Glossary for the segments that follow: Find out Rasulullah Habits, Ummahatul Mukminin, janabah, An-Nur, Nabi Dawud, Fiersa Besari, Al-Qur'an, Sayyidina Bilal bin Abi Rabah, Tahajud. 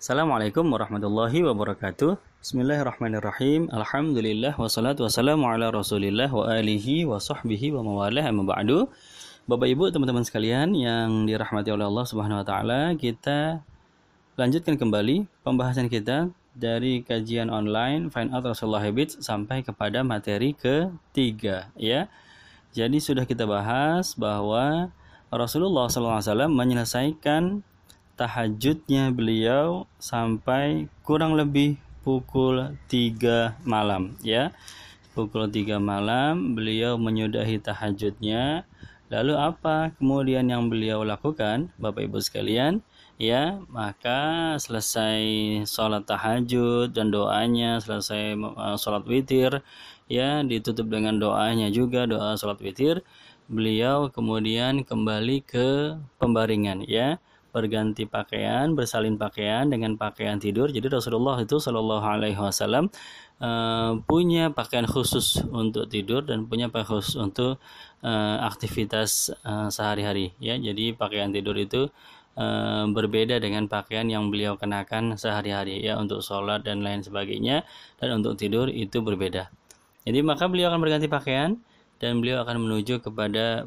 Assalamualaikum warahmatullahi wabarakatuh. Bismillahirrahmanirrahim. Alhamdulillah wassalatu wassalamu ala Rasulillah wa alihi wa sahbihi wa mawalah amma ba'du. Bapak Ibu, teman-teman sekalian yang dirahmati oleh Allah Subhanahu wa taala, kita lanjutkan kembali pembahasan kita dari kajian online Find out Rasulullah Habits sampai kepada materi ketiga, ya. Jadi sudah kita bahas bahwa Rasulullah SAW menyelesaikan tahajudnya beliau sampai kurang lebih pukul 3 malam, ya. Pukul 3 malam beliau menyudahi tahajudnya. Lalu apa kemudian yang beliau lakukan, Bapak Ibu sekalian? Ya, maka selesai sholat tahajud dan doanya, selesai sholat witir, ya, ditutup dengan doanya juga, doa sholat witir. Beliau kemudian kembali ke pembaringan, ya, berganti pakaian, bersalin pakaian dengan pakaian tidur. Jadi Rasulullah itu Shallallahu Alaihi Wasallam punya pakaian khusus untuk tidur dan punya pakaian khusus untuk aktivitas sehari-hari, ya. Jadi pakaian tidur itu berbeda dengan pakaian yang beliau kenakan sehari-hari, ya, untuk sholat dan lain sebagainya, dan untuk tidur itu berbeda. Jadi maka beliau akan berganti pakaian dan beliau akan menuju kepada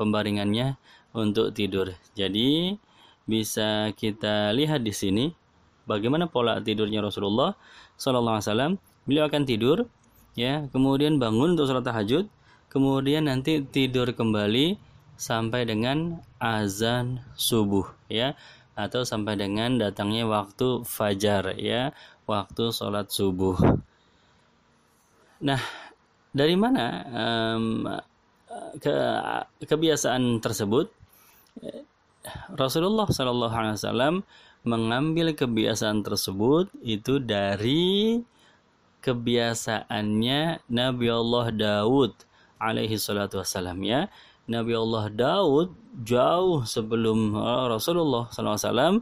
pembaringannya untuk tidur. Jadi bisa kita lihat di sini bagaimana pola tidurnya Rasulullah Sallallahu Alaihi Wasallam. Beliau akan tidur, ya, kemudian bangun untuk sholat tahajud, kemudian nanti tidur kembali sampai dengan azan subuh, ya, atau sampai dengan datangnya waktu fajar, ya, waktu sholat subuh. Nah, dari mana kebiasaan tersebut? Rasulullah Shallallahu Alaihi Wasallam mengambil kebiasaan tersebut itu dari kebiasaannya Nabi Allah Dawud alaihi salatu wassalam, ya. Nabi Allah Dawud jauh sebelum Rasulullah Shallallahu Alaihi Wasallam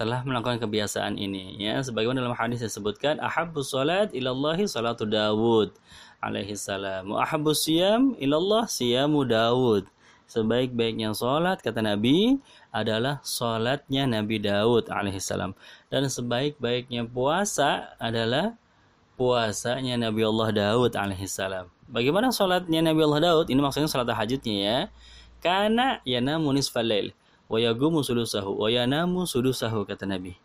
telah melakukan kebiasaan ini, ya, sebagaimana dalam hadis disebutkan, ahabbus salat ilallahi salatu Dawud alaihi salam, ahabbus siyam ilallah siyamu Dawud. Sebaik-baiknya sholat, kata Nabi, adalah sholatnya Nabi Dawud alaihissalam. Dan sebaik-baiknya puasa adalah puasanya Nabi Allah Dawud alaihissalam. Bagaimana sholatnya Nabi Allah Dawud? Ini maksudnya sholat tahajudnya, ya. Kana yanamu nisfal lail, wa yagumu sulusahu, wa yanamu sulusahu, kata Nabi.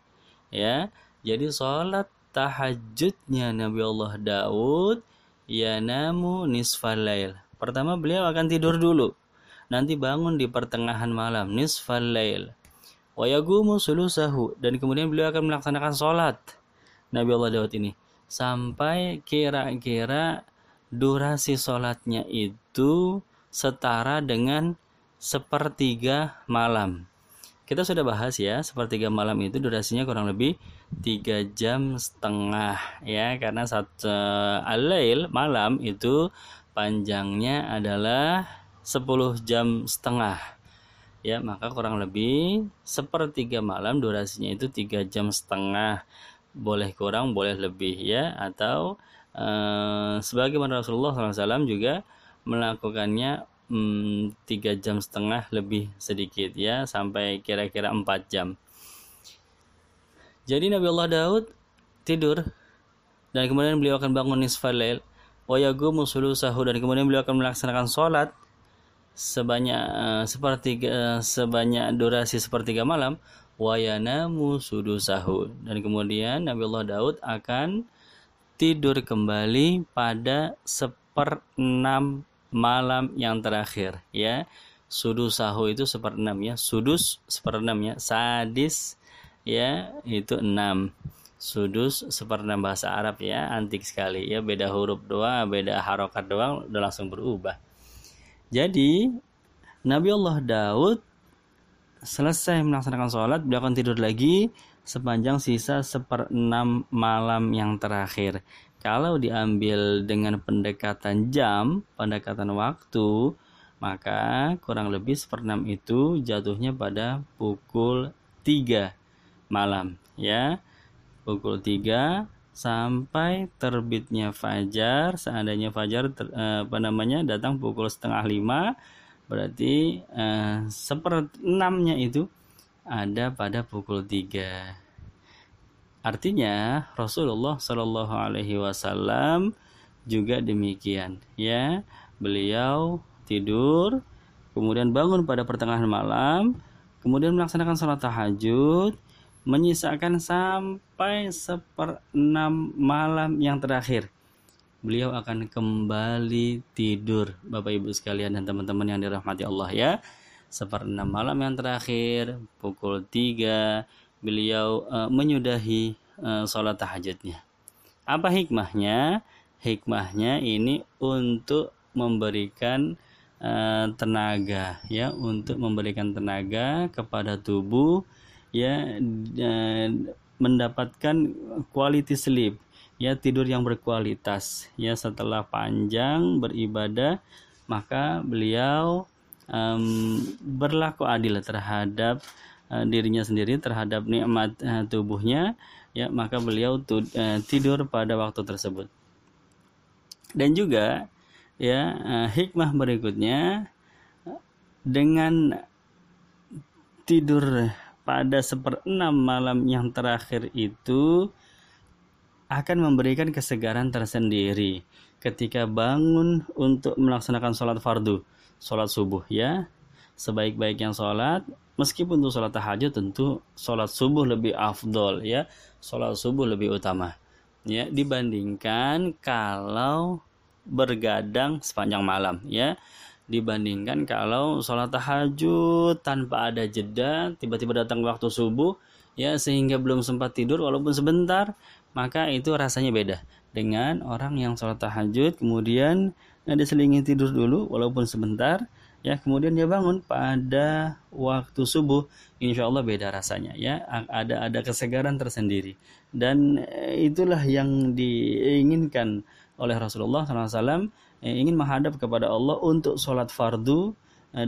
Ya, jadi sholat tahajudnya Nabi Allah Dawud, yanamu nisfal lail. Pertama beliau akan tidur dulu, nanti bangun di pertengahan malam, nisfal lail, wa yagumu sulusahu, dan kemudian beliau akan melaksanakan sholat Nabi Allah Dawud ini sampai kira-kira durasi sholatnya itu setara dengan sepertiga malam. Kita sudah bahas, ya, sepertiga malam itu durasinya kurang lebih 3 jam setengah, ya, karena satu al-lail, malam itu panjangnya adalah 10 jam setengah, ya, maka kurang lebih sepertiga malam durasinya itu 3 jam setengah, boleh kurang boleh lebih, ya, atau sebagaimana Rasulullah SAW juga melakukannya 3 jam setengah lebih sedikit, ya, sampai kira-kira 4 jam. Jadi Nabi Allah Dawud tidur dan kemudian beliau akan bangun nisfal lail, wa yaqumu sulusahu, dan kemudian beliau akan melaksanakan sholat sebanyak sebanyak durasi sepertiga malam, wa yanamu sudusahu, dan kemudian Nabi Allah Dawud akan tidur kembali pada 1/6 malam yang terakhir, ya. Sudusahu itu 1/6, ya, sudus 1/6, ya, sadis, ya, itu 6. Sudus 1/6 bahasa Arab, ya, antik sekali, ya, beda huruf doang, beda harokat doang udah langsung berubah. Jadi Nabi Allah Dawud selesai melaksanakan sholat, beliau akan tidur lagi sepanjang sisa 1/6 malam yang terakhir. Kalau diambil dengan pendekatan jam, pendekatan waktu, maka kurang lebih 1/6 itu jatuhnya pada pukul 3 malam, ya, pukul 3 sampai terbitnya fajar. Seandainya fajar datang pukul 4:30, berarti 1/6-nya itu ada pada pukul 3. Artinya Rasulullah Shallallahu Alaihi Wasallam juga demikian, ya. Beliau tidur, kemudian bangun pada pertengahan malam, kemudian melaksanakan sholat tahajud, menyisakan sampai 1/6 malam yang terakhir. Beliau akan kembali tidur, Bapak Ibu sekalian dan teman-teman yang dirahmati Allah, ya. 1/6 malam yang terakhir, pukul 3, beliau menyudahi sholat tahajudnya. Apa hikmahnya? Hikmahnya ini untuk memberikan tenaga, ya, untuk memberikan tenaga kepada tubuh, ya, mendapatkan quality sleep, ya, tidur yang berkualitas, ya. Setelah panjang beribadah, maka beliau berlaku adil terhadap dirinya sendiri, terhadap nikmat tubuhnya, ya, maka beliau tidur pada waktu tersebut. Dan juga, ya, hikmah berikutnya, dengan tidur pada 1/6 malam yang terakhir itu akan memberikan kesegaran tersendiri ketika bangun untuk melaksanakan sholat fardu, sholat subuh, ya. Sebaik-baik yang sholat, meskipun untuk sholat tahajud, tentu sholat subuh lebih afdol, ya, sholat subuh lebih utama, ya, dibandingkan kalau bergadang sepanjang malam, ya, dibandingkan kalau sholat tahajud tanpa ada jeda, tiba-tiba datang waktu subuh, ya, sehingga belum sempat tidur walaupun sebentar, maka itu rasanya beda dengan orang yang sholat tahajud kemudian diselingi tidur dulu walaupun sebentar, ya, kemudian dia bangun pada waktu subuh, insya Allah beda rasanya, ya, ada kesegaran tersendiri. Dan itulah yang diinginkan oleh Rasulullah SAW, ingin menghadap kepada Allah untuk sholat fardu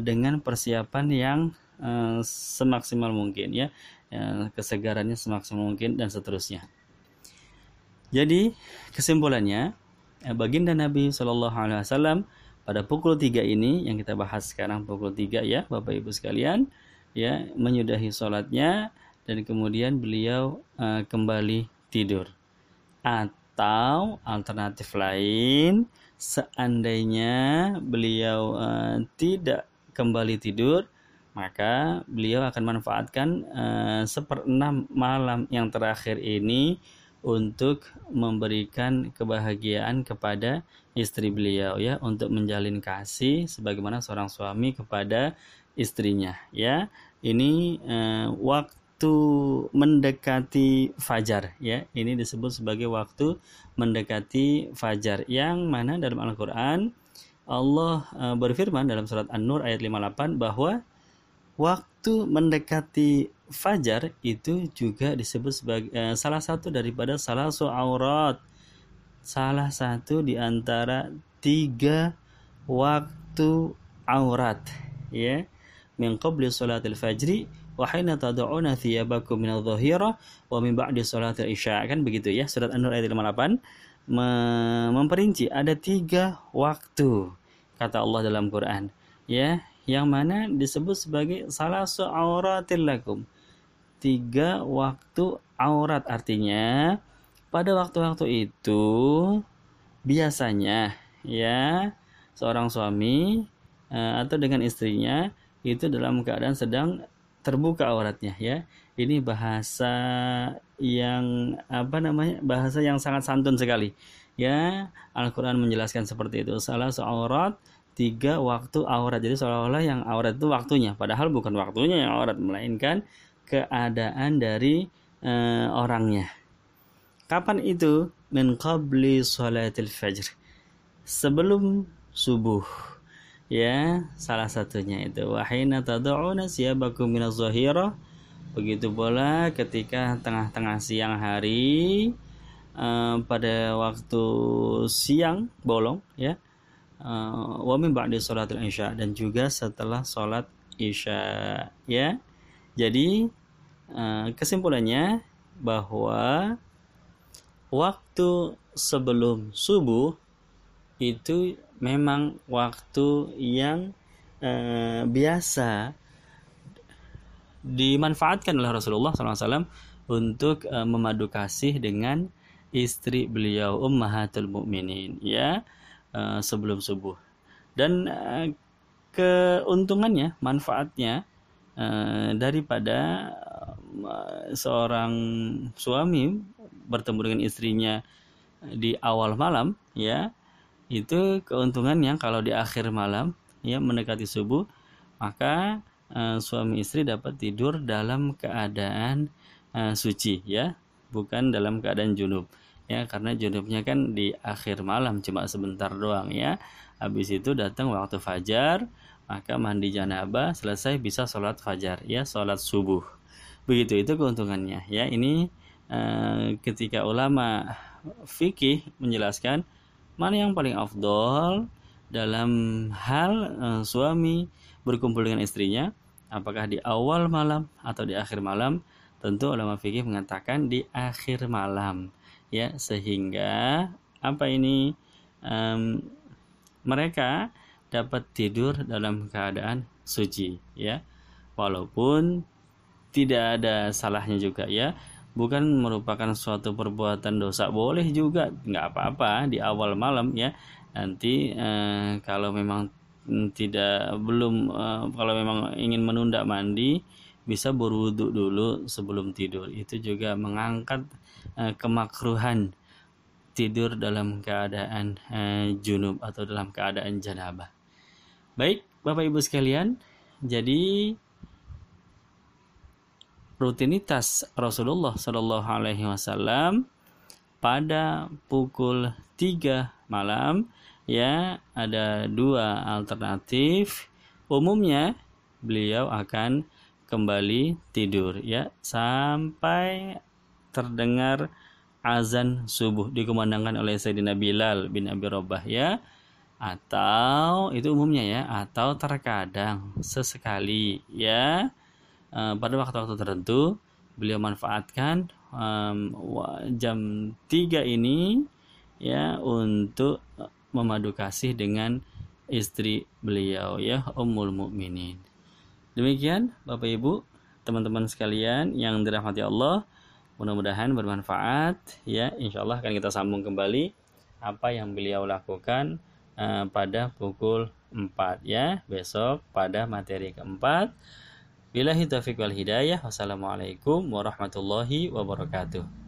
dengan persiapan yang semaksimal mungkin, ya, kesegarannya semaksimal mungkin dan seterusnya. Jadi kesimpulannya, baginda Nabi SAW pada pukul 3 ini yang kita bahas sekarang, pukul 3, ya, Bapak Ibu sekalian, ya, menyudahi sholatnya dan kemudian beliau kembali tidur. Atau alternatif lain, seandainya beliau tidak kembali tidur, maka beliau akan manfaatkan 1/6 malam yang terakhir ini untuk memberikan kebahagiaan kepada istri beliau, ya, untuk menjalin kasih sebagaimana seorang suami kepada istrinya, ya. Ini waktu mendekati fajar, ya. Ini disebut sebagai waktu mendekati fajar, yang mana dalam Al-Qur'an Allah berfirman dalam surat An-Nur ayat 58 bahwa waktu mendekati fajar itu juga disebut sebagai salah satu daripada salasu aurat, salah satu di antara 3 waktu aurat, ya. Min qabli salatil fajri wa hina tad'una thiyabakum minadh dhahira wa min ba'di salatil isya, kan begitu, ya. Surat An-Nur ayat 58 memperinci ada 3 waktu, kata Allah dalam Quran, ya, yang mana disebut sebagai salasu auratil lakum, 3 waktu aurat. Artinya pada waktu-waktu itu biasanya, ya, seorang suami atau dengan istrinya itu dalam keadaan sedang terbuka auratnya, ya. Ini bahasa yang bahasa yang sangat santun sekali, ya. Al-Qur'an menjelaskan seperti itu, salasu aurat, 3 waktu aurat. Jadi seolah-olah yang aurat itu waktunya, padahal bukan waktunya yang aurat, melainkan keadaan dari orangnya. Kapan itu? Min qabli sholatil fajr, sebelum subuh, ya, salah satunya itu. Wa hina tad'una siyabakum minadh dhahira, begitu pula ketika tengah-tengah siang hari, pada waktu siang bolong, ya. Wa min ba'di sholatil isya, dan juga setelah sholat isya, ya. Jadi kesimpulannya bahwa waktu sebelum subuh itu memang waktu yang biasa dimanfaatkan oleh Rasulullah SAW untuk memadu kasih dengan istri beliau Ummahatul Mukminin ya, sebelum subuh. Dan keuntungannya, manfaatnya daripada seorang suami bertemu dengan istrinya di awal malam ya, itu keuntungannya kalau di akhir malam ya mendekati subuh, maka suami istri dapat tidur dalam keadaan suci ya, bukan dalam keadaan junub ya, karena junubnya kan di akhir malam cuma sebentar doang ya. Habis itu datang waktu fajar, maka mandi janabah, selesai bisa sholat fajar ya, sholat subuh. Begitu, itu keuntungannya ya. Ini ketika ulama fikih menjelaskan mana yang paling afdol dalam hal suami berkumpul dengan istrinya, apakah di awal malam atau di akhir malam. Tentu ulama fikih mengatakan di akhir malam ya, sehingga apa ini mereka dapat tidur dalam keadaan suci ya, walaupun tidak ada salahnya juga ya, bukan merupakan suatu perbuatan dosa, boleh juga, nggak apa-apa di awal malam ya. Nanti kalau memang tidak kalau memang ingin menunda mandi, bisa berwudu dulu sebelum tidur, itu juga mengangkat kemakruhan tidur dalam keadaan junub atau dalam keadaan janabah. Baik Bapak Ibu sekalian, jadi rutinitas Rasulullah Shallallahu Alaihi Wasallam pada pukul 3 malam ya, ada dua alternatif. Umumnya beliau akan kembali tidur ya, sampai terdengar azan subuh dikumandangkan oleh Sayyidina Bilal bin Abi Rabah ya, atau itu umumnya ya, atau terkadang sesekali ya, pada waktu-waktu tertentu beliau manfaatkan jam 3 ini ya untuk memadu kasih dengan istri beliau ya, Ummul Mukminin. Demikian Bapak Ibu, teman-teman sekalian yang dirahmati Allah, mudah-mudahan bermanfaat ya. Insyaallah akan kita sambung kembali apa yang beliau lakukan pada pukul 4 ya, besok pada materi keempat. Billahi taufiq wal hidayah. Wassalamualaikum warahmatullahi wabarakatuh.